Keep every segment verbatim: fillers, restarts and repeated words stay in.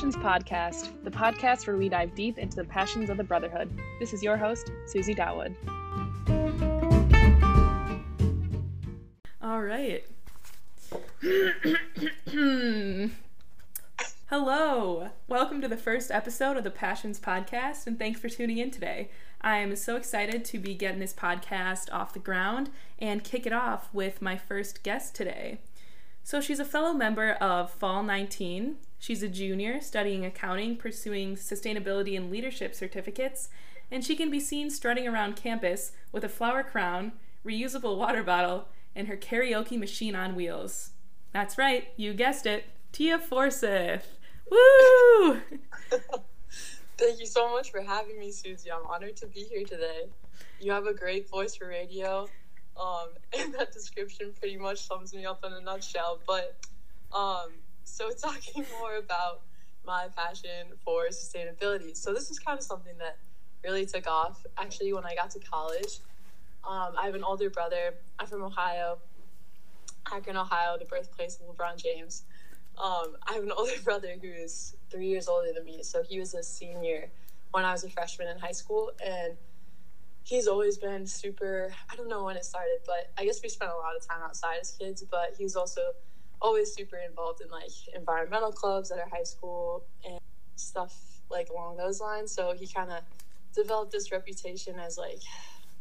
Passions Podcast, the podcast where we dive deep into the passions of the Brotherhood. This is your host, Susie Dowd. All right. Hello. Welcome to the first episode of the Passions Podcast, and thanks for tuning in today. I am so excited to be getting this podcast off the ground and kick it off with my first guest today. So she's a fellow member of Fall nineteen. She's a junior studying accounting, pursuing sustainability and leadership certificates, and she can be seen strutting around campus with a flower crown, reusable water bottle, and her karaoke machine on wheels. That's right, you guessed it, Tia Forsyth. Woo! Thank you so much for having me, Susie. I'm honored to be here today. You have a great voice for radio, um, and that description pretty much sums me up in a nutshell. But um, so talking more about my passion for sustainability. So this is kind of something that really took off, actually, when I got to college. Um, I have an older brother. I'm from Ohio, Akron, Ohio, the birthplace of LeBron James. Um, I have an older brother who is three years older than me, so he was a senior when I was a freshman in high school, and he's always been super, I don't know when it started, but I guess we spent a lot of time outside as kids, but he was also always super involved in, like, environmental clubs at our high school and stuff, like, along those lines, so he kind of developed this reputation as, like,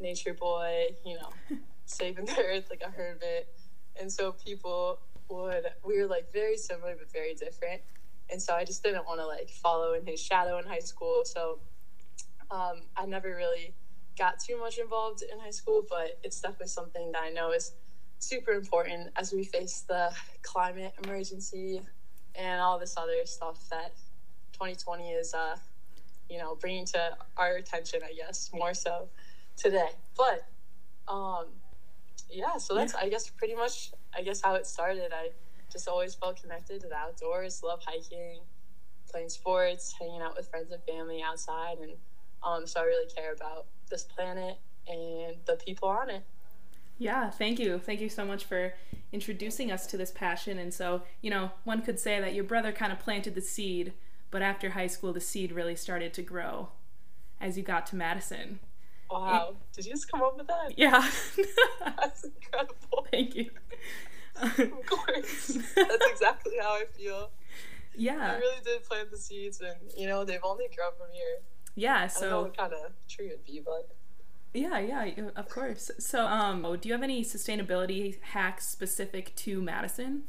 nature boy, you know, saving the earth, like, I heard of it, and so people... would we were like very similar but very different, and so I just didn't want to like follow in his shadow in high school, so um I never really got too much involved in high school, but it's definitely something that I know is super important as we face the climate emergency and all this other stuff that twenty twenty is uh you know bringing to our attention, I guess, more so today. But um yeah, so that's I guess pretty much I guess how it started. I just always felt connected to the outdoors, love hiking, playing sports, hanging out with friends and family outside, and um, so I really care about this planet and the people on it. Yeah, thank you. Thank you so much for introducing us to this passion. And so, you know, one could say that your brother kind of planted the seed, but after high school, the seed really started to grow as you got to Madison. Wow. Did you just come up with that? Yeah. That's incredible. Thank you. Of course. That's exactly how I feel. Yeah. I really did plant the seeds, and, you know, they've only grown from here. Yeah, so... I don't know what kind of tree it'd be, but... Yeah, yeah, of course. So, um, do you have any sustainability hacks specific to Madison?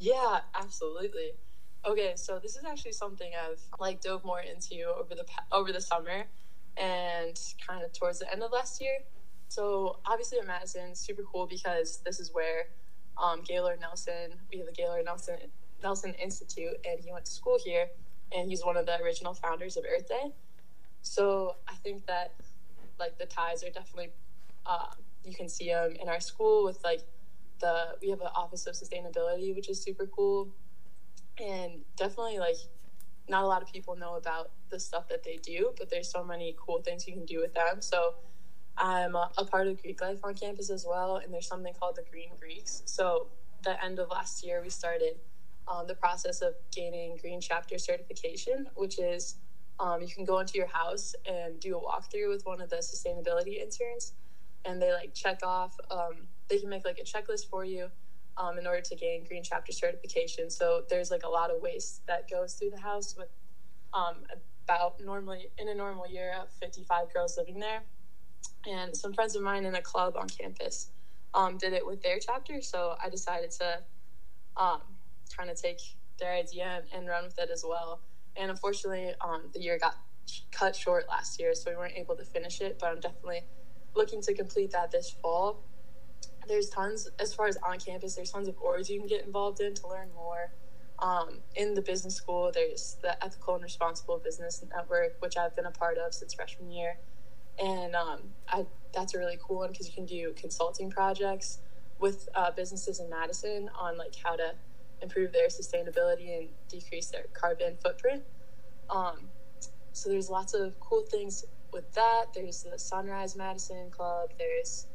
Yeah, absolutely. Okay, so this is actually something I've, like, dove more into over the over the summer. And kind of towards the end of last year. So obviously at Madison, super cool because this is where um, Gaylord Nelson, we have the Gaylord Nelson Nelson Institute, and he went to school here, and he's one of the original founders of Earth Day. So I think that like the ties are definitely, uh, you can see them in our school with like the, we have an Office of Sustainability, which is super cool. And definitely like, not a lot of people know about the stuff that they do, but there's so many cool things you can do with them. So I'm a, a part of Greek life on campus as well, and there's something called the Green Greeks. So the end of last year, we started um, the process of gaining Green Chapter Certification, which is um, you can go into your house and do a walkthrough with one of the sustainability interns, and they like check off, um, they can make like a checklist for you Um, in order to gain Green Chapter Certification. So there's like a lot of waste that goes through the house with um, about normally in a normal year fifty-five girls living there, and some friends of mine in a club on campus um, did it with their chapter, so I decided to um, kind of take their idea and run with it as well, and unfortunately um, the year got cut short last year, so we weren't able to finish it, but I'm definitely looking to complete that this fall. There's tons, as far as on campus, there's tons of orgs you can get involved in to learn more. Um, in the business school, there's the Ethical and Responsible Business Network, which I've been a part of since freshman year. And um, I, that's a really cool one because you can do consulting projects with uh, businesses in Madison on like how to improve their sustainability and decrease their carbon footprint. Um, so there's lots of cool things with that. There's the Sunrise Madison Club. There's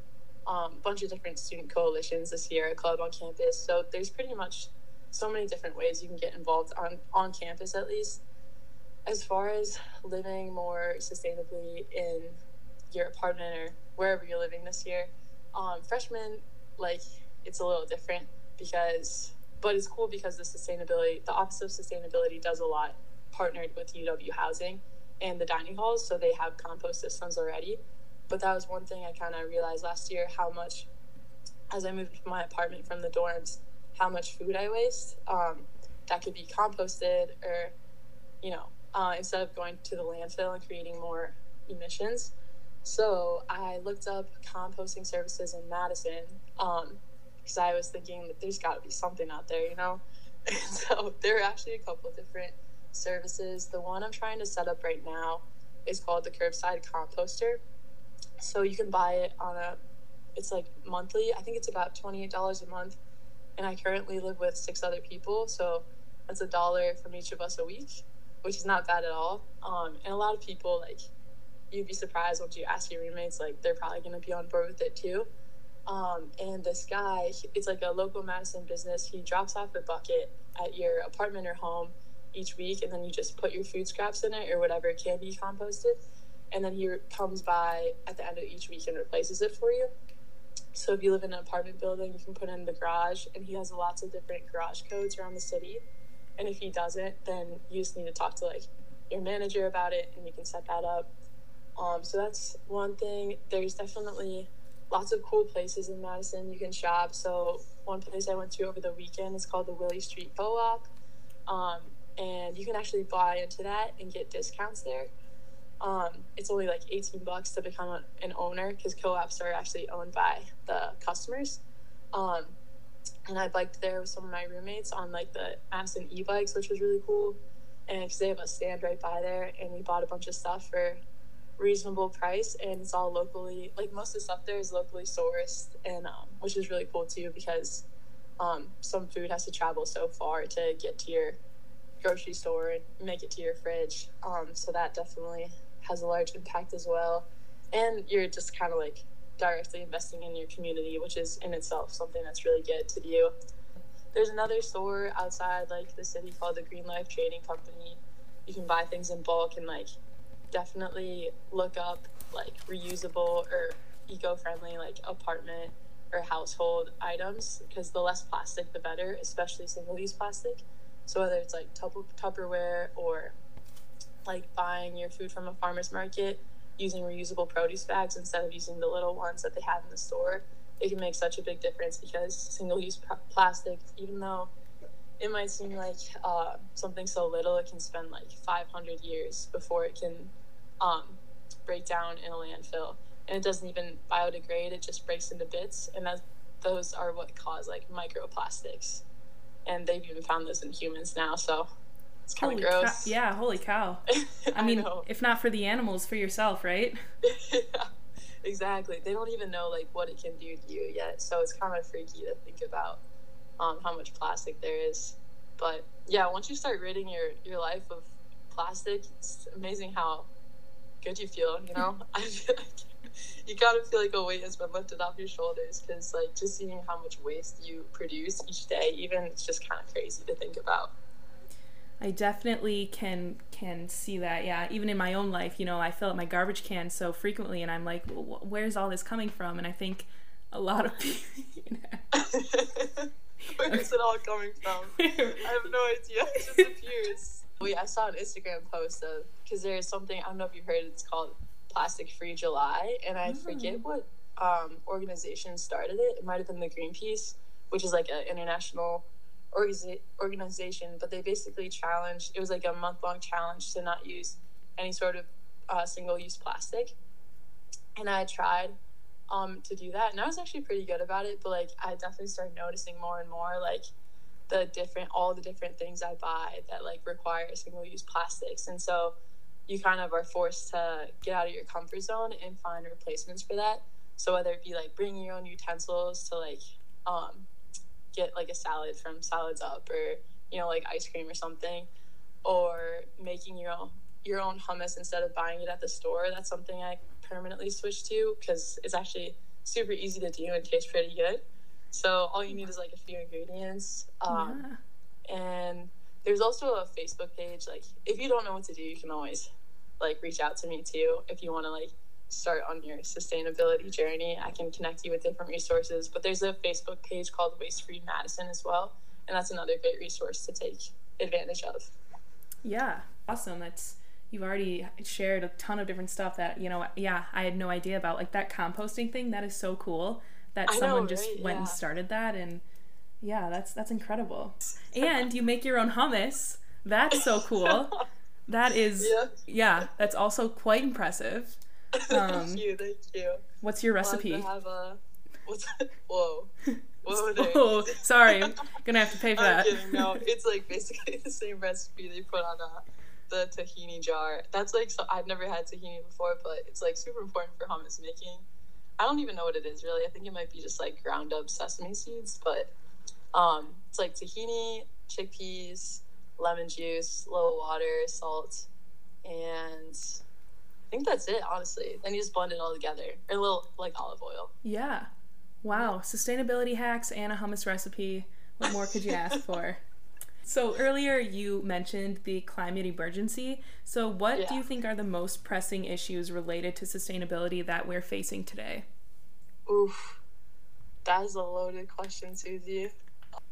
a um, bunch of different student coalitions this year, a club on campus. So there's pretty much so many different ways you can get involved on, on campus, at least. As far as living more sustainably in your apartment or wherever you're living this year, um, freshmen, like, it's a little different because, but it's cool because the sustainability, the Office of Sustainability does a lot partnered with U W Housing and the dining halls, so they have compost systems already. But that was one thing I kind of realized last year, how much, as I moved from my apartment from the dorms, how much food I waste um, that could be composted or, you know, Uh, instead of going to the landfill and creating more emissions. So I looked up composting services in Madison because um, I was thinking that there's got to be something out there, you know? And so there are actually a couple of different services. The one I'm trying to set up right now is called the Curbside Composter. So you can buy it on a, it's like monthly. I think it's about twenty-eight dollars a month. And I currently live with six other people. So that's a dollar from each of us a week, which is not bad at all. Um, and a lot of people, like, you'd be surprised once you ask your roommates, like, they're probably going to be on board with it too. Um, and this guy, it's like a local Madison business. He drops off a bucket at your apartment or home each week, and then you just put your food scraps in it or whatever can be composted. And then he comes by at the end of each week and replaces it for you. So if you live in an apartment building, you can put it in the garage, and he has lots of different garage codes around the city. And if he doesn't, then you just need to talk to, like, your manager about it, and you can set that up. Um, so that's one thing. There's definitely lots of cool places in Madison you can shop. So one place I went to over the weekend is called the Willie Street Co-op. Um, and you can actually buy into that and get discounts there. Um, it's only like eighteen bucks to become an owner because co-ops are actually owned by the customers. Um, And I biked there with some of my roommates on, like, the Madison e-bikes, which was really cool. And because they have a stand right by there, and we bought a bunch of stuff for reasonable price. And it's all locally, like, most of the stuff there is locally sourced, and um, which is really cool too, because um, some food has to travel so far to get to your grocery store and make it to your fridge. Um, so that definitely has a large impact as well. And you're just kind of, like, directly investing in your community, which is in itself something that's really good to do. There's another store outside, like, the city called the Green Life Trading Company. You can buy things in bulk and, like, definitely look up, like, reusable or eco-friendly, like, apartment or household items, because the less plastic the better, especially single-use plastic. So whether it's like Tupperware or like buying your food from a farmer's market, using reusable produce bags instead of using the little ones that they have in the store, it can make such a big difference, because single-use pr- plastic, even though it might seem like uh, something so little, it can spend like five hundred years before it can um, break down in a landfill. And it doesn't even biodegrade, it just breaks into bits, and that, those are what cause, like, microplastics. And they've even found those in humans now, so... It's kind of gross. Co- yeah, holy cow. I mean, I if not for the animals, for yourself, right? Yeah, exactly. They don't even know, like, what it can do to you yet, so it's kind of freaky to think about um, how much plastic there is. But, yeah, once you start ridding your, your life of plastic, it's amazing how good you feel, you know? I feel like you kind of feel like a weight has been lifted off your shoulders, because, like, just seeing how much waste you produce each day, even, it's just kind of crazy to think about. I definitely can can see that, yeah. Even in my own life, you know, I fill up my garbage can so frequently, and I'm like, well, where's all this coming from? And I think a lot of people, you know. Where's it all coming from? I have no idea. It just appears. Wait, I saw an Instagram post, of because there is something, I don't know if you've heard it, it's called Plastic Free July, and I mm. forget what um, organization started it. It might have been the Greenpeace, which is like an international organization, but they basically challenged, it was like a month-long challenge to not use any sort of uh, single-use plastic. And I tried um, to do that, and I was actually pretty good about it, but, like, I definitely started noticing more and more, like, the different, all the different things I buy that, like, require single-use plastics. And so you kind of are forced to get out of your comfort zone and find replacements for that. So whether it be, like, bringing your own utensils to, like, um, get like a salad from Salads Up, or, you know, like ice cream or something, or making your own your own hummus instead of buying it at the store. That's something I permanently switched to, because it's actually super easy to do and tastes pretty good. So all you need is like a few ingredients, um, yeah. And there's also a Facebook page. Like, if you don't know what to do, you can always like reach out to me too. If you want to like start on your sustainability journey, I can connect you with different resources. But there's a Facebook page called Waste Free Madison as well, and that's another great resource to take advantage of. Yeah, awesome. That's, you've already shared a ton of different stuff that, you know, yeah, I had no idea about. Like that composting thing, that is so cool that I someone know, just right? went yeah. and started that. And yeah, that's that's incredible. And you make your own hummus. That's so cool. That is, yeah, yeah that's also quite impressive. Um, thank you, thank you. What's your recipe? I have a, what's, whoa. Whoa, oh, sorry. I'm going to have to pay for I'm that. Kidding, no, it's like basically the same recipe they put on a, the tahini jar. That's like, so I've never had tahini before, but it's like super important for hummus making. I don't even know what it is really. I think it might be just like ground up sesame seeds, but um, it's like tahini, chickpeas, lemon juice, a little water, salt, and I think that's it, honestly. Then you just blend it all together, or a little like olive oil. Yeah. Wow, sustainability hacks and a hummus recipe. What more could you ask for? So earlier you mentioned the climate emergency. So what yeah. do you think are the most pressing issues related to sustainability that we're facing today? Oof, that is a loaded question, Susie.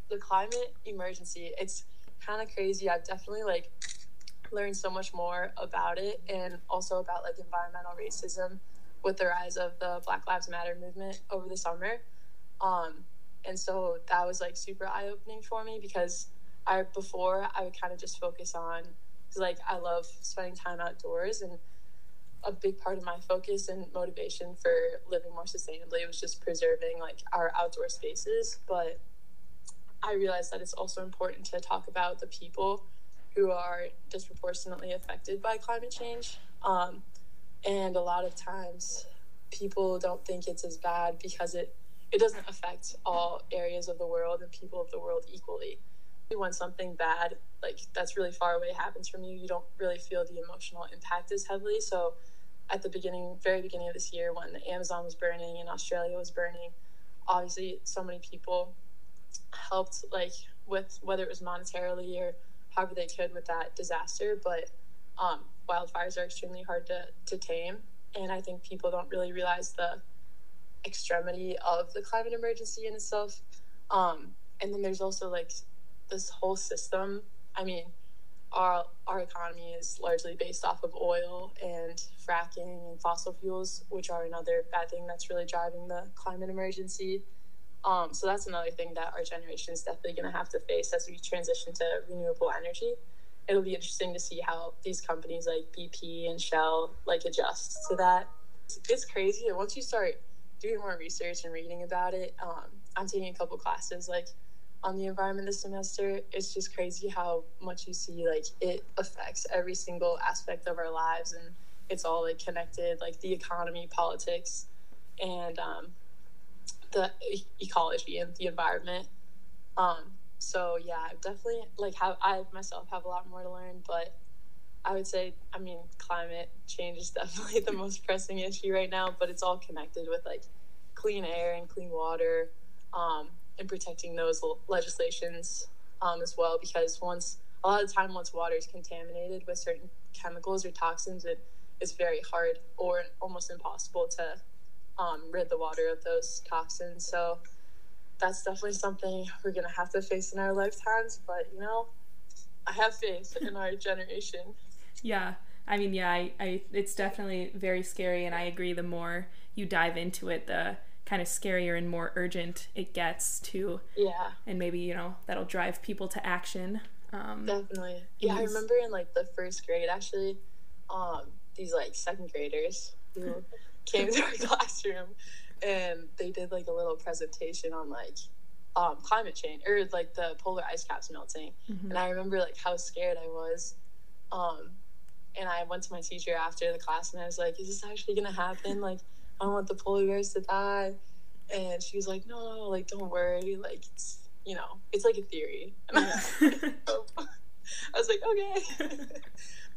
The climate emergency, it's kind of crazy. I've definitely like learned so much more about it, and also about like environmental racism with the rise of the Black Lives Matter movement over the summer. Um, and so that was like super eye-opening for me, because I before I would kind of just focus on, because like I love spending time outdoors, and a big part of my focus and motivation for living more sustainably was just preserving like our outdoor spaces. But I realized that it's also important to talk about the people who are disproportionately affected by climate change. Um, And a lot of times people don't think it's as bad because it, it doesn't affect all areas of the world and people of the world equally. When something bad, like that's really far away, happens from you, you don't really feel the emotional impact as heavily. So at the beginning, very beginning of this year, when the Amazon was burning and Australia was burning, obviously so many people helped, like with whether it was monetarily or however they could with that disaster. But um, wildfires are extremely hard to, to tame, and I think people don't really realize the extremity of the climate emergency in itself. Um, and then there's also like this whole system. I mean, our our economy is largely based off of oil and fracking and fossil fuels, which are another bad thing that's really driving the climate emergency. Um, so that's another thing that our generation is definitely going to have to face as we transition to renewable energy. It'll be interesting to see how these companies like B P and Shell like adjust to that. It's crazy. And once you start doing more research and reading about it, um, I'm taking a couple classes like on the environment this semester. It's just crazy how much you see, like it affects every single aspect of our lives, and it's all like connected, like the economy, politics, and um, the e- ecology and the environment. Um, So yeah, I definitely like have I myself have a lot more to learn, but I would say, I mean, climate change is definitely the most pressing issue right now, but it's all connected with like clean air and clean water, um, and protecting those legislations um, as well, because once a lot of the time, once water is contaminated with certain chemicals or toxins, it is very hard or almost impossible to um, rid the water of those toxins. So that's definitely something we're going to have to face in our lifetimes, but, you know, I have faith in our generation. Yeah, I mean, yeah, I, I, it's definitely very scary, and I agree, the more you dive into it, the kind of scarier and more urgent it gets to. Yeah. And maybe, you know, that'll drive people to action. Um, definitely. Yeah, I remember in, like, the first grade, actually, um, these, like, second graders who came to our classroom, and they did like a little presentation on like um, climate change, or like the polar ice caps melting. Mm-hmm. And I remember like how scared I was. Um, and I went to my teacher after the class and I was like, is this actually going to happen? Like, I don't want the polar bears to die. And she was like, no, like, don't worry. Like, it's, you know, it's like a theory. And I, I was like, okay.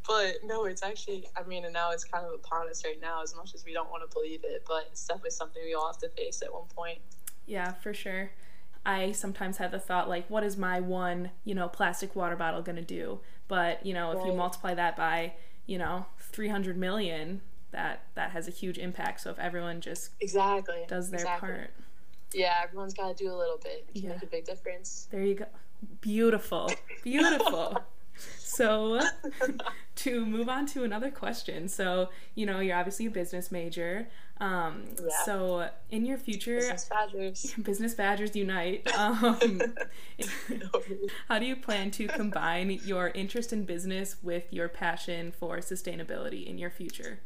But no, it's actually, I mean, and now it's kind of upon us right now, as much as we don't want to believe it, but it's definitely something we all have to face at one point. Yeah, for sure. I sometimes have the thought, like, what is my one, you know, plastic water bottle going to do? But, you know, right. if you multiply that by, you know, three hundred million, that that has a huge impact. So if everyone just exactly does their exactly. part. Yeah, everyone's got to do a little bit. It can yeah. make a big difference. There you go. Beautiful. Beautiful. So to move on to another question. So, you know, you're obviously a business major. Um, yeah. So in your future, business badgers, business badgers unite. Um, how do you plan to combine your interest in business with your passion for sustainability in your future?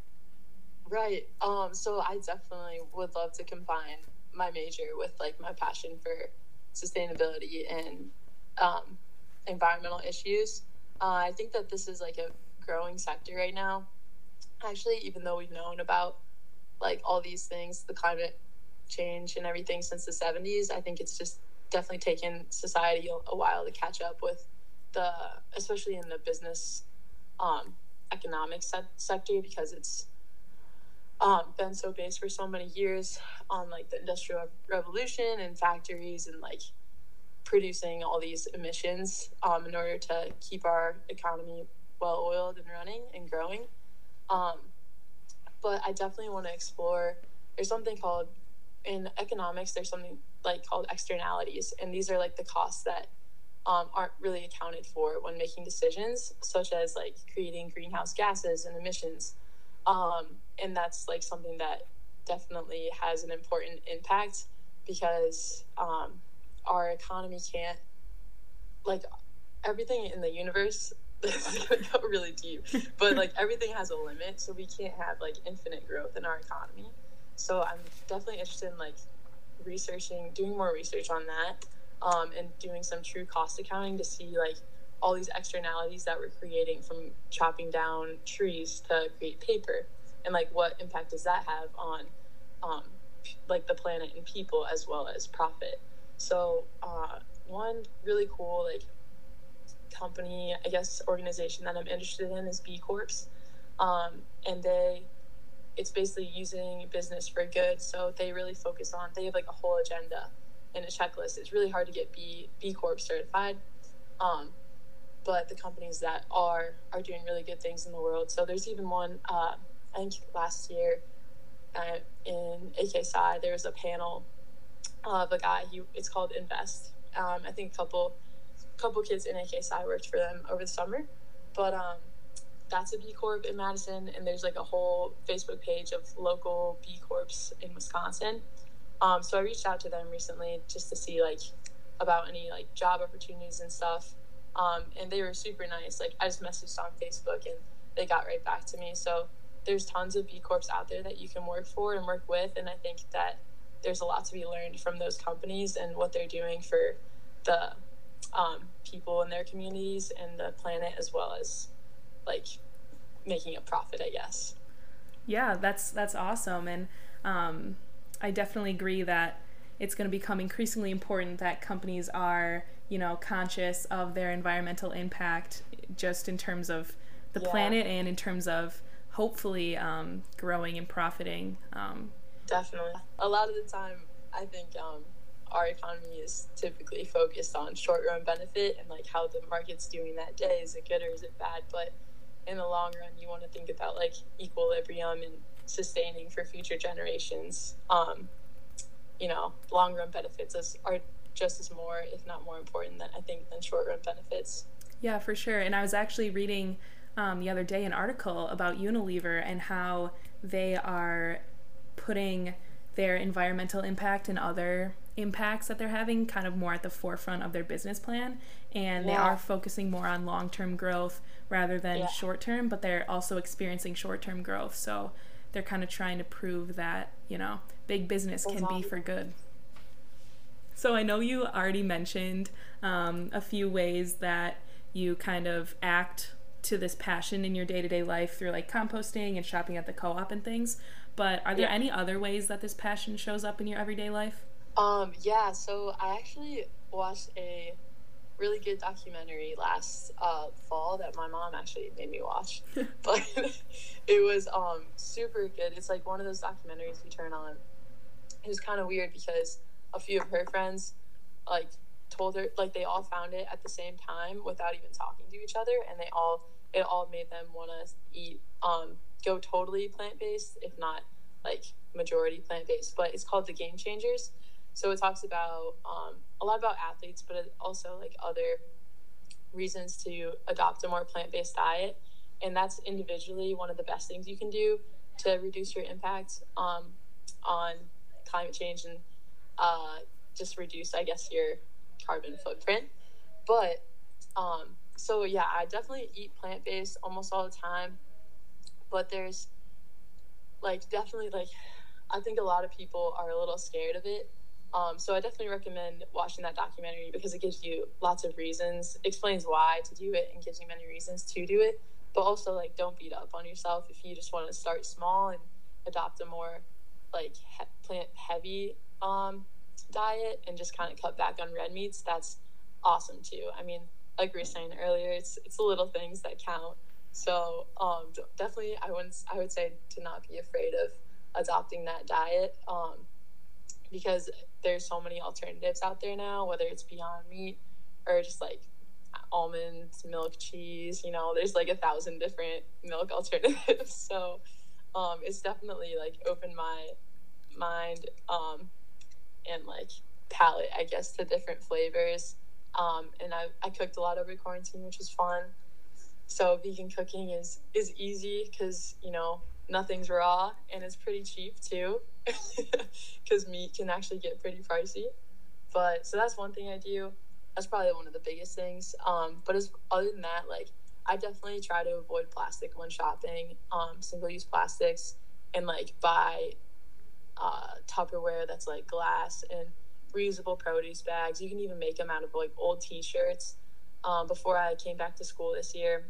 Right. Um, so I definitely would love to combine my major with like my passion for sustainability and um, environmental issues. Uh, I think that this is like a growing sector right now. Actually, even though we've known about like all these things, the climate change and everything since the seventies, I think it's just definitely taken society a while to catch up with the, especially in the business um, economic se- sector, because it's um, been so based for so many years on like the Industrial Revolution and factories and like producing all these emissions um, in order to keep our economy well-oiled and running and growing. Um, but I definitely want to explore, there's something called, in economics, there's something like called externalities. And these are like the costs that um, aren't really accounted for when making decisions, such as like creating greenhouse gases and emissions. Um, and that's like something that definitely has an important impact, because um, our economy can't, like, everything in the universe, this is going to go really deep, but like everything has a limit, so we can't have like infinite growth in our economy. So I'm definitely interested in like researching, doing more research on that, um, and doing some true cost accounting to see like all these externalities that we're creating from chopping down trees to create paper, and like what impact does that have on um, like the planet and people as well as profit. So uh, one really cool like company, I guess, organization that I'm interested in is B Corps, um, and they, it's basically using business for good. So they really focus on, they have like a whole agenda and a checklist. It's really hard to get B B Corp certified, um, but the companies that are are doing really good things in the world. So there's even one, uh, I think last year uh, in A K S I there was a panel of a guy, he, it's called Invest. Um, I think a couple couple kids in A K S I worked for them over the summer, but um, that's a B Corp in Madison, and there's like a whole Facebook page of local B Corps in Wisconsin. Um, so I reached out to them recently just to see like about any like job opportunities and stuff, um, and they were super nice. Like I just messaged on Facebook and they got right back to me. So there's tons of B Corps out there that you can work for and work with, and I think that there's a lot to be learned from those companies and what they're doing for the um, people in their communities and the planet, as well as like making a profit, I guess. Yeah, that's that's awesome. And um, I definitely agree that it's going to become increasingly important that companies are, you know, conscious of their environmental impact, just in terms of the yeah. planet and in terms of hopefully um, growing and profiting. Um, Definitely. A lot of the time, I think um, our economy is typically focused on short-run benefit and like how the market's doing that day. Is it good or is it bad? But in the long run, you want to think about like equilibrium and sustaining for future generations. Um, you know, long-run benefits are just as more, if not more important, than I think than short-run benefits. Yeah, for sure. And I was actually reading um, the other day an article about Unilever and how they are putting their environmental impact and other impacts that they're having kind of more at the forefront of their business plan, and yeah. they are focusing more on long-term growth rather than yeah. short-term, but they're also experiencing short-term growth, so they're kind of trying to prove that, you know, big business can be for good. So I know you already mentioned um, a few ways that you kind of act to this passion in your day-to-day life through like composting and shopping at the co-op and things, but are there yeah. any other ways that this passion shows up in your everyday life? Um, yeah, so I actually watched a really good documentary last uh, fall that my mom actually made me watch, but it was um, super good. It's like one of those documentaries you turn on. It was kind of weird because a few of her friends like told her, like they all found it at the same time without even talking to each other, and they all it all made them want to eat um go totally plant-based, if not like majority plant-based. But it's called the Game Changers, so it talks about um a lot about athletes, but it also like other reasons to adopt a more plant-based diet, and that's individually one of the best things you can do to reduce your impact um on climate change and uh just reduce, I guess, your carbon footprint. But um so yeah, I definitely eat plant-based almost all the time, but there's like definitely like I think a lot of people are a little scared of it. Um, so I definitely recommend watching that documentary because it gives you lots of reasons, explains why to do it, and gives you many reasons to do it. But also, like, don't beat up on yourself if you just want to start small and adopt a more, like, he- plant-heavy um, diet and just kind of cut back on red meats. That's awesome, too. I mean, like we were saying earlier, it's it's the little things that count. So um, definitely I, wouldn't, I would say to not be afraid of adopting that diet um, because there's so many alternatives out there now, whether it's Beyond Meat or just like almonds, milk, cheese, you know, there's like a thousand different milk alternatives. So um, it's definitely like opened my mind um, and like palate, I guess, to different flavors. Um, and I, I cooked a lot over quarantine, which was fun. So vegan cooking is, is easy because, you know, nothing's raw, and it's pretty cheap too because meat can actually get pretty pricey. But so that's one thing I do. That's probably one of the biggest things. Um, but as, other than that, like I definitely try to avoid plastic when shopping, um, single-use plastics, and like buy uh, Tupperware that's like glass and reusable produce bags. You can even make them out of like old T-shirts. Um, before I came back to school this year,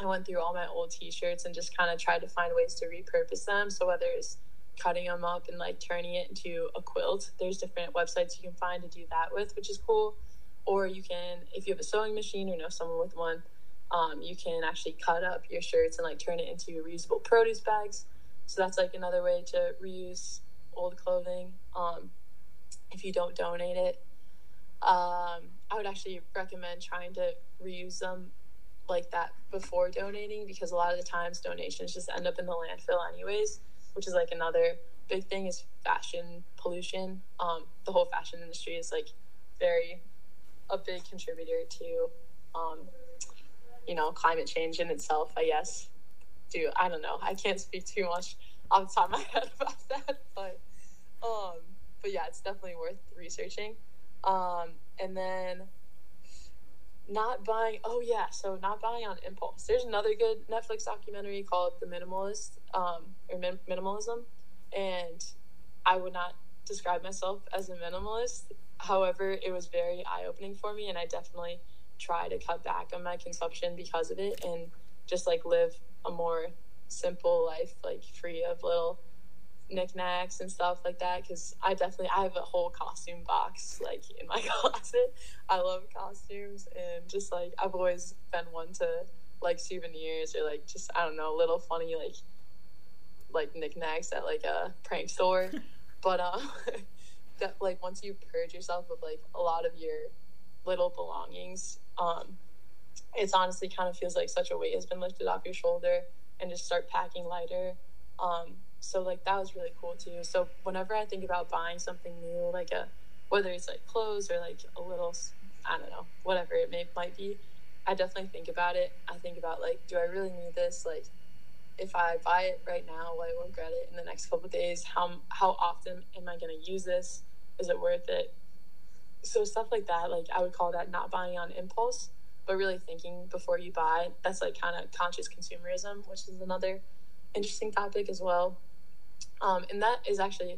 I went through all my old T-shirts and just kind of tried to find ways to repurpose them. So whether it's cutting them up and like turning it into a quilt, there's different websites you can find to do that with, which is cool. Or you can, if you have a sewing machine or know someone with one, um, you can actually cut up your shirts and like turn it into reusable produce bags. So that's like another way to reuse old clothing um, if you don't donate it. Um, I would actually recommend trying to reuse them like that before donating, because a lot of the times donations just end up in the landfill anyways, which is like another big thing is fashion pollution. Um, the whole fashion industry is like very a big contributor to um, you know, climate change in itself, I guess. Dude, I don't know. I can't speak too much off the top of my head about that, but um, but yeah, it's definitely worth researching. Um, and then not buying, oh yeah, so not buying on impulse. There's another good Netflix documentary called The Minimalist, um, or Min- Minimalism, and I would not describe myself as a minimalist. However, it was very eye-opening for me, and I definitely try to cut back on my consumption because of it and just, like, live a more simple life, like, free of little knickknacks and stuff like that, because I definitely I have a whole costume box like in my closet. I love costumes, and just like I've always been one to like souvenirs or like just I don't know little funny like like knickknacks at like a prank store. But um that like once you purge yourself of like a lot of your little belongings, um it's honestly kind of feels like such a weight has been lifted off your shoulder, and just start packing lighter. um So, like, that was really cool, too. So, whenever I think about buying something new, like, a whether it's, like, clothes or, like, a little, I don't know, whatever it may might be, I definitely think about it. I think about, like, do I really need this? Like, if I buy it right now, will I regret it in the next couple of days? How, how often am I going to use this? Is it worth it? So, stuff like that, like, I would call that not buying on impulse, but really thinking before you buy. That's, like, kind of conscious consumerism, which is another interesting topic as well. Um, and that is actually,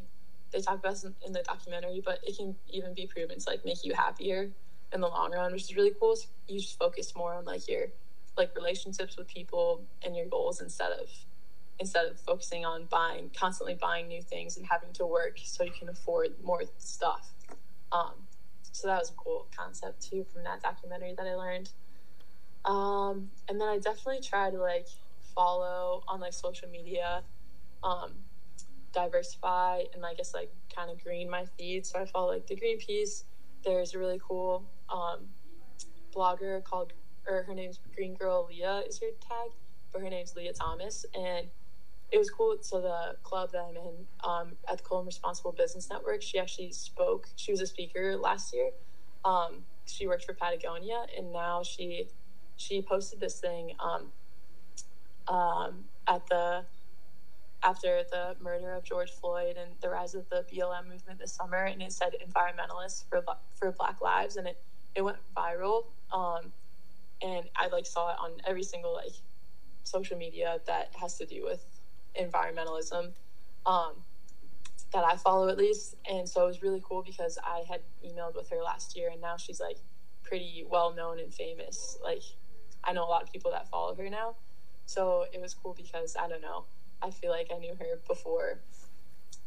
they talk about this in the documentary, but it can even be proven to, like, make you happier in the long run, which is really cool. So you just focus more on, like, your, like, relationships with people and your goals instead of, instead of focusing on buying, constantly buying new things and having to work so you can afford more stuff. Um, so that was a cool concept, too, from that documentary that I learned. Um, and then I definitely try to, like, follow on, like, social media, um, diversify and I guess like kind of green my feed. So I follow like the Greenpeace there's a really cool um, blogger called, or her name's Green Girl Leah is her tag, but her name's Leah Thomas, and it was cool. So the club that I'm in, um, Ethical and Responsible Business Network, she actually spoke. She was a speaker last year. Um, she worked for Patagonia, and now she she posted this thing um, um, at the after the murder of George Floyd and the rise of the B L M movement this summer, and it said environmentalists for for Black Lives, and it, it went viral. Um, and I like saw it on every single like social media that has to do with environmentalism um that I follow, at least. And so it was really cool because I had emailed with her last year, and now she's like pretty well known and famous. Like I know a lot of people that follow her now, so it was cool because I don't know, I feel like I knew her before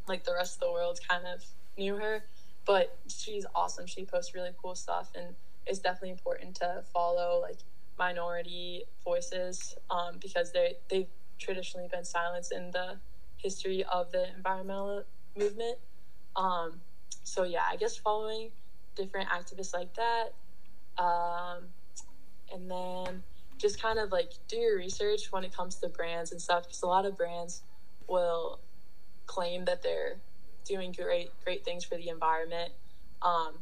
like the rest of the world kind of knew her, but she's awesome. She posts really cool stuff, and it's definitely important to follow like minority voices um because they they've traditionally been silenced in the history of the environmental movement. Um, so yeah, I guess following different activists like that, um, and then just kind of like do your research when it comes to brands and stuff, because a lot of brands will claim that they're doing great great things for the environment, um,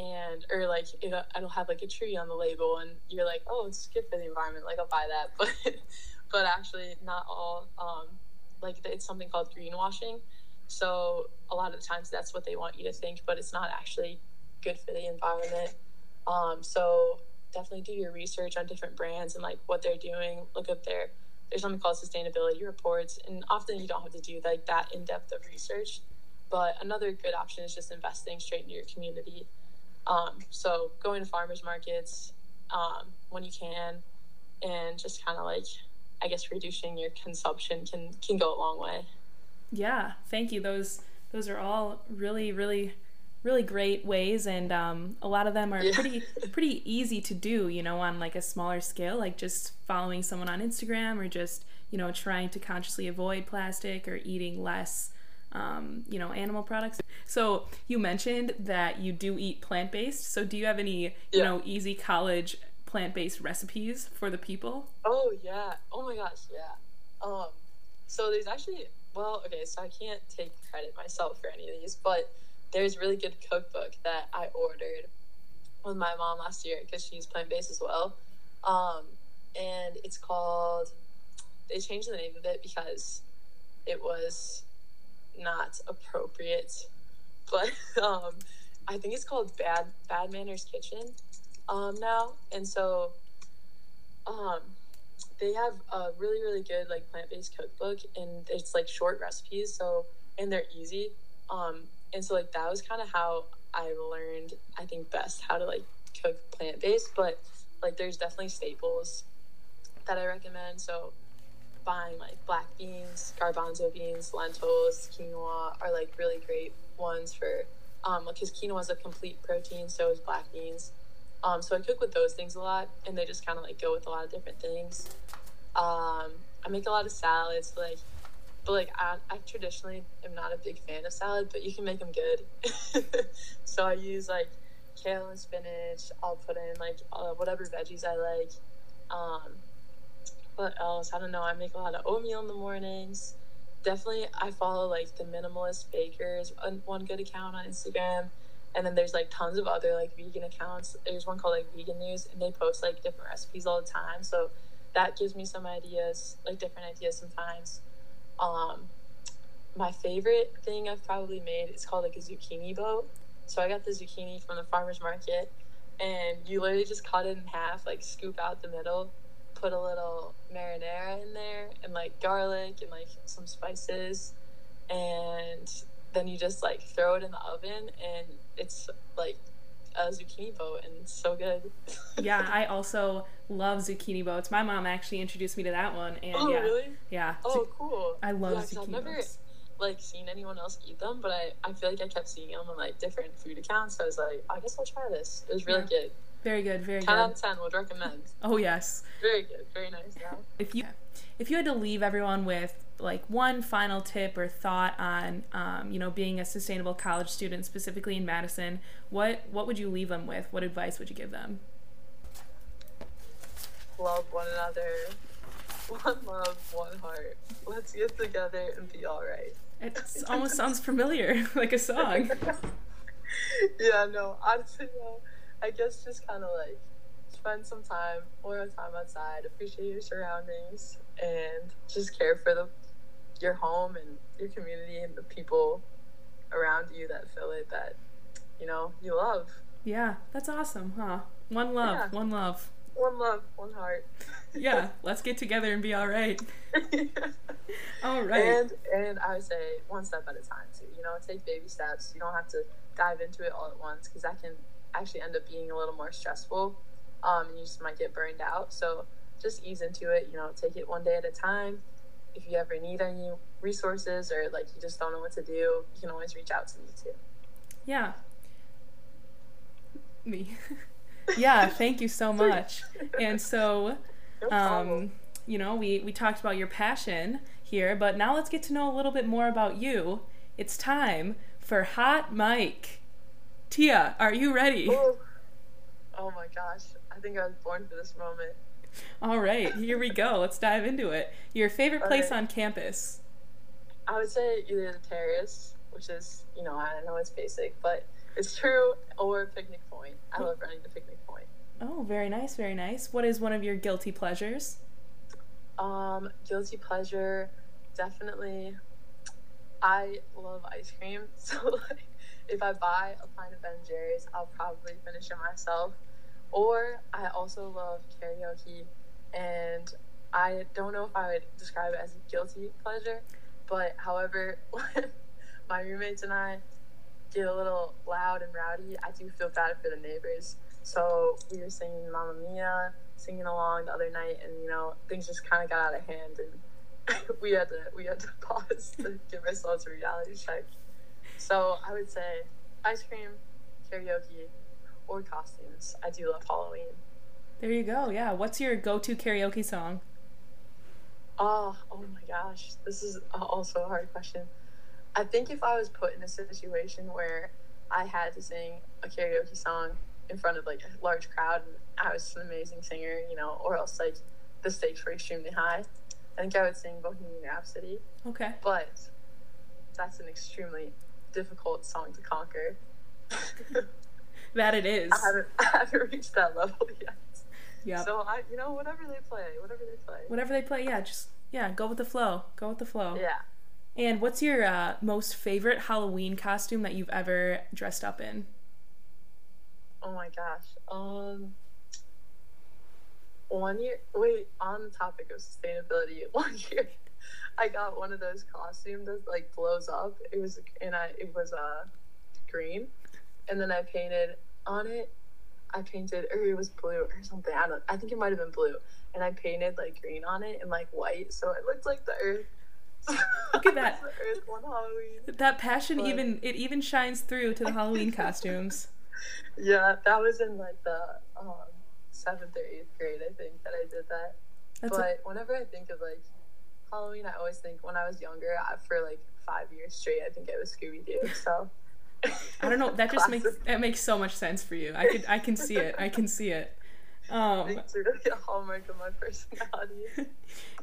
and or like it, it'll have like a tree on the label, and you're like, oh, it's good for the environment, like I'll buy that, but but actually not all, um, like it's something called greenwashing. So a lot of the times that's what they want you to think, but it's not actually good for the environment. Um, so definitely do your research on different brands and like what they're doing. Look up their, there's something called sustainability reports, and often you don't have to do like that in-depth of research, but another good option is just investing straight into your community. Um, so going to farmers markets um, when you can, and just kind of like, I guess reducing your consumption can, can go a long way. Yeah, thank you. Those those are all really, really, really great ways, and um, a lot of them are yeah. pretty pretty easy to do, you know, on like a smaller scale, like just following someone on Instagram, or just, you know, trying to consciously avoid plastic or eating less, um, you know, animal products. So you mentioned that you do eat plant-based. So do you have any, yeah. you know, easy college plant-based recipes for the people? Oh yeah, oh my gosh, yeah. Um so there's actually, well, okay, so I can't take credit myself for any of these, but there's a really good cookbook that I ordered with my mom last year because she's plant-based as well, um and it's called, they changed the name of it because it was not appropriate, but um I think it's called Bad Bad Manners Kitchen Um, now, and so um, they have a really, really good like plant-based cookbook, and it's like short recipes, so, and they're easy, um, and so like that was kind of how I learned, I think, best how to like cook plant-based. But like there's definitely staples that I recommend, so buying like black beans, garbanzo beans, lentils, quinoa are like really great ones for um, because quinoa is a complete protein, so is black beans. Um, so I cook with those things a lot, and they just kind of like go with a lot of different things. Um, I make a lot of salads, like, but like I, I traditionally am not a big fan of salad, but you can make them good. So I use like kale and spinach. I'll put in like uh, whatever veggies I like. Um, what else? I don't know. I make a lot of oatmeal in the mornings. Definitely, I follow like the Minimalist Bakers, one good account on Instagram. And then there's like tons of other like vegan accounts. There's one called like Vegan News, and they post like different recipes all the time. So that gives me some ideas, like different ideas sometimes. Um, my favorite thing I've probably made is called like a zucchini boat. So I got the zucchini from the farmer's market, and you literally just cut it in half, like scoop out the middle, put a little marinara in there, and like garlic and like some spices, and then you just like throw it in the oven, and it's like a zucchini boat, and it's so good. Yeah, I also love zucchini boats. My mom actually introduced me to that one, and oh, yeah, really? Yeah. Oh, cool. I love yeah, zucchini I've never, boats. Like seen anyone else eat them, but I, I feel like I kept seeing them on like different food accounts. So I was like, I guess I'll try this. It was really yeah. good. Very good, very ten good. ten out of ten would recommend. Oh yes. Very good, very nice. Yeah. If you if you had to leave everyone with like one final tip or thought on, um, you know, being a sustainable college student, specifically in Madison, what what would you leave them with? What advice would you give them? Love one another. One love, one heart. Let's get together and be all right. It almost sounds familiar, like a song. Yeah, no, honestly, no. I guess just kind of like spend some time, or time outside, appreciate your surroundings, and just care for the your home and your community and the people around you that fill it, that, you know, you love. Yeah, that's awesome, huh? One love, yeah. one love. One love, one heart. Yeah, let's get together and be all right. Yeah. All right. And and I would say one step at a time too. You know, take baby steps. You don't have to dive into it all at once, because that can actually end up being a little more stressful. Um, and you just might get burned out. So just ease into it. You know, take it one day at a time. If you ever need any resources, or like you just don't know what to do, you can always reach out to me too. Yeah. Me. Yeah, thank you so much. And so, um, you know, we, we talked about your passion here, but now let's get to know a little bit more about you. It's time for Hot Mic. Tia, are you ready? Ooh. Oh my gosh, I think I was born for this moment. All right, here we go. Let's dive into it. Your favorite place on campus? I would say either the terrace, which is, you know, I know it's basic, but it's true, or Picnic Point. I love running to Picnic Point. Oh, very nice, very nice. What is one of your guilty pleasures? Um, guilty pleasure, definitely. I love ice cream, so like, if I buy a pint of Ben and Jerry's, I'll probably finish it myself. Or I also love karaoke, and I don't know if I would describe it as a guilty pleasure, but however, when my roommates and I get a little loud and rowdy, I do feel bad for the neighbors. So we were singing Mamma Mia, singing along the other night, and you know, things just kind of got out of hand, and we had to we had to pause to give ourselves a reality check. So I would say ice cream, karaoke, or costumes. I do love Halloween. There you go. Yeah. What's your go-to karaoke song? Oh, oh my gosh, this is also a hard question. I think if I was put in a situation where I had to sing a karaoke song in front of like a large crowd, and I was an amazing singer, you know, or else like the stakes were extremely high, I think I would sing Bohemian Rhapsody. Okay. But that's an extremely difficult song to conquer. That it is. I haven't, I haven't reached that level yet. Yeah. So I, you know, whatever they play, whatever they play. Whatever they play, yeah, just yeah, go with the flow. Go with the flow. Yeah. And what's your uh, most favorite Halloween costume that you've ever dressed up in? Oh my gosh. Um, one year, wait, on the topic of sustainability, one year I got one of those costumes that like blows up. It was, and I, it was uh, green. And then I painted on it, I painted, or it was blue or something. I don't, I think it might've been blue. And I painted like green on it and like white. So it looked like the Earth. Look at that. That passion, but even it even shines through to the Halloween costumes. Yeah, that was in like the um, seventh or eighth grade, I think, that I did that. That's but a- whenever I think of like Halloween, I always think when I was younger, I, for like five years straight, I think I was Scooby-Doo. So I don't know. That just Classic. makes that makes so much sense for you. I could I can see it. I can see it. Um, it's really a hallmark of my personality.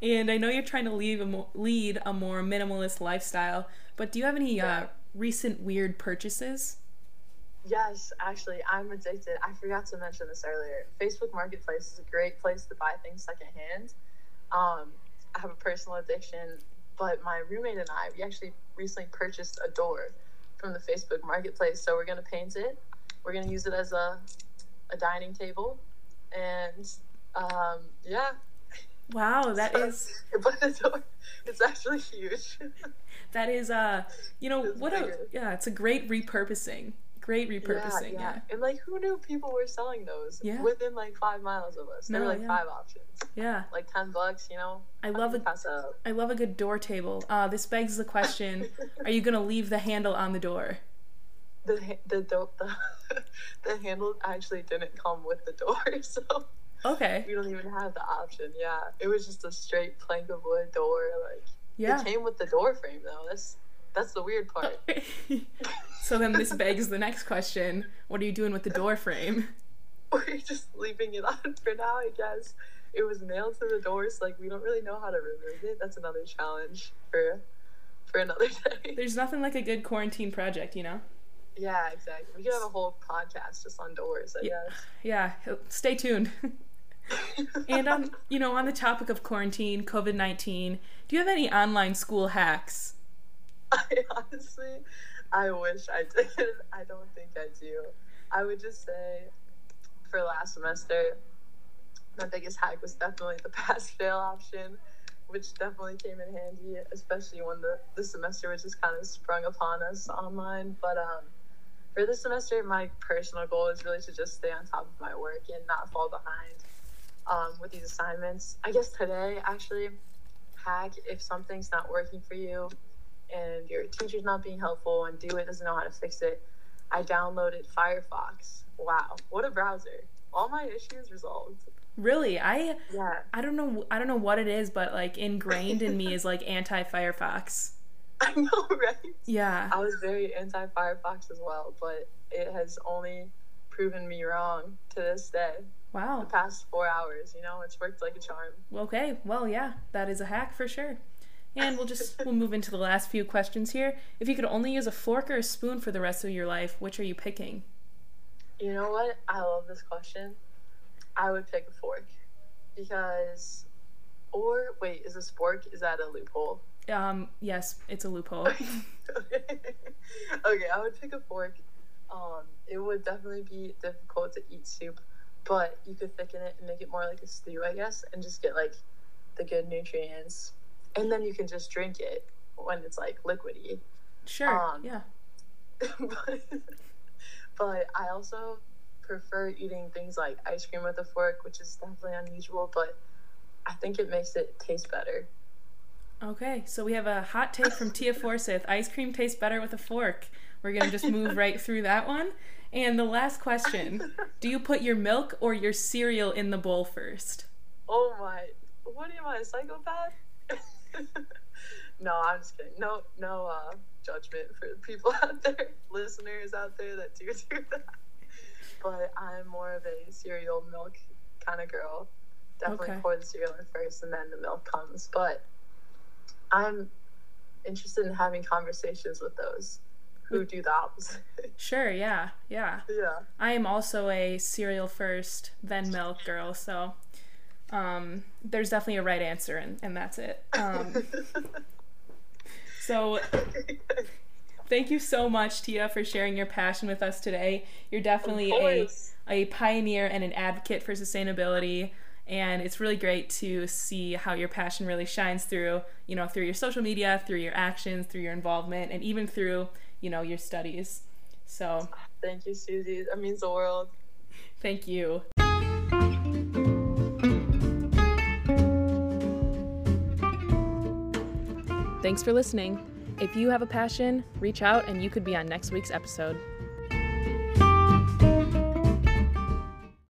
And I know you're trying to leave a mo- lead a more minimalist lifestyle, but do you have any yeah. uh, recent weird purchases? Yes, actually, I'm addicted. I forgot to mention this earlier. Facebook Marketplace is a great place to buy things secondhand. Um, I have a personal addiction, but my roommate and I, we actually recently purchased a door from the Facebook Marketplace, so we're going to paint it. We're going to use it as a a dining table. And um yeah wow that so, is but the door, it's actually huge. That is uh you know it's what bigger. a yeah it's a great repurposing great repurposing yeah, yeah. yeah and like who knew people were selling those yeah. within like five miles of us. There no, were like yeah. five options, yeah like ten bucks, you know. I love it. I love a good door table. Uh this begs the question, are you gonna leave the handle on the door? The the the, the the handle actually didn't come with the door, so okay. We don't even have the option. Yeah, it was just a straight plank of wood door. Like Yeah. It came with the door frame, though. That's that's the weird part. So then this begs the next question. What are you doing with the door frame? We're just leaving it on for now, I guess. It was nailed to the door, so like we don't really know how to remove it. That's another challenge for for another day. There's nothing like a good quarantine project, you know? Yeah, exactly. We could have a whole podcast just on doors, I yeah. guess. Yeah, stay tuned. And on, you know, on the topic of quarantine, COVID nineteen, do you have any online school hacks? I honestly, I wish I did. I don't think I do. I would just say for last semester, my biggest hack was definitely the pass-fail option, which definitely came in handy, especially when the, the semester was just kind of sprung upon us online. But um, for this semester, my personal goal is really to just stay on top of my work and not fall behind um, with these assignments. I guess today, actually, hack, if something's not working for you and your teacher's not being helpful and do it doesn't know how to fix it, I downloaded Firefox. Wow, what a browser. All my issues resolved. Really? I yeah. I don't know I don't know what it is, but like ingrained in me is like anti-Firefox. I know, right? Yeah. I was very anti-Firefox as well, but it has only proven me wrong to this day. Wow. The past four hours, you know, it's worked like a charm. Okay. Well, yeah, that is a hack for sure. And we'll just we'll move into the last few questions here. If you could only use a fork or a spoon for the rest of your life, which are you picking? You know what? I love this question. I would pick a fork because, or wait, is this fork? Is that a loophole? Um, yes, it's a loophole. Okay. Okay, I would pick a fork. Um, it would definitely be difficult to eat soup, but you could thicken it and make it more like a stew, I guess, and just get like the good nutrients, and then you can just drink it when it's like liquidy. Sure. Um, yeah. But, but I also prefer eating things like ice cream with a fork, which is definitely unusual, but I think it makes it taste better. Okay, so we have a hot take from Tia Forsyth. Ice cream tastes better with a fork. We're going to just move right through that one. And the last question, do you put your milk or your cereal in the bowl first? Oh my, what am I, a psychopath? No, I'm just kidding. No, no uh, judgment for people out there, listeners out there that do do that. But I'm more of a cereal milk kind of girl. Definitely okay. Pour the cereal in first and then the milk comes. But I'm interested in having conversations with those who do the opposite. Sure, yeah, yeah. Yeah. I am also a cereal first, then milk girl. So um, there's definitely a right answer, and, and that's it. Um, so... Thank you so much, Tia, for sharing your passion with us today. You're definitely a, a pioneer and an advocate for sustainability, and it's really great to see how your passion really shines through, you know, through your social media, through your actions, through your involvement, and even through, you know, your studies. So, thank you, Susie. That means the world. Thank you. Thanks for listening. If you have a passion, reach out and you could be on next week's episode.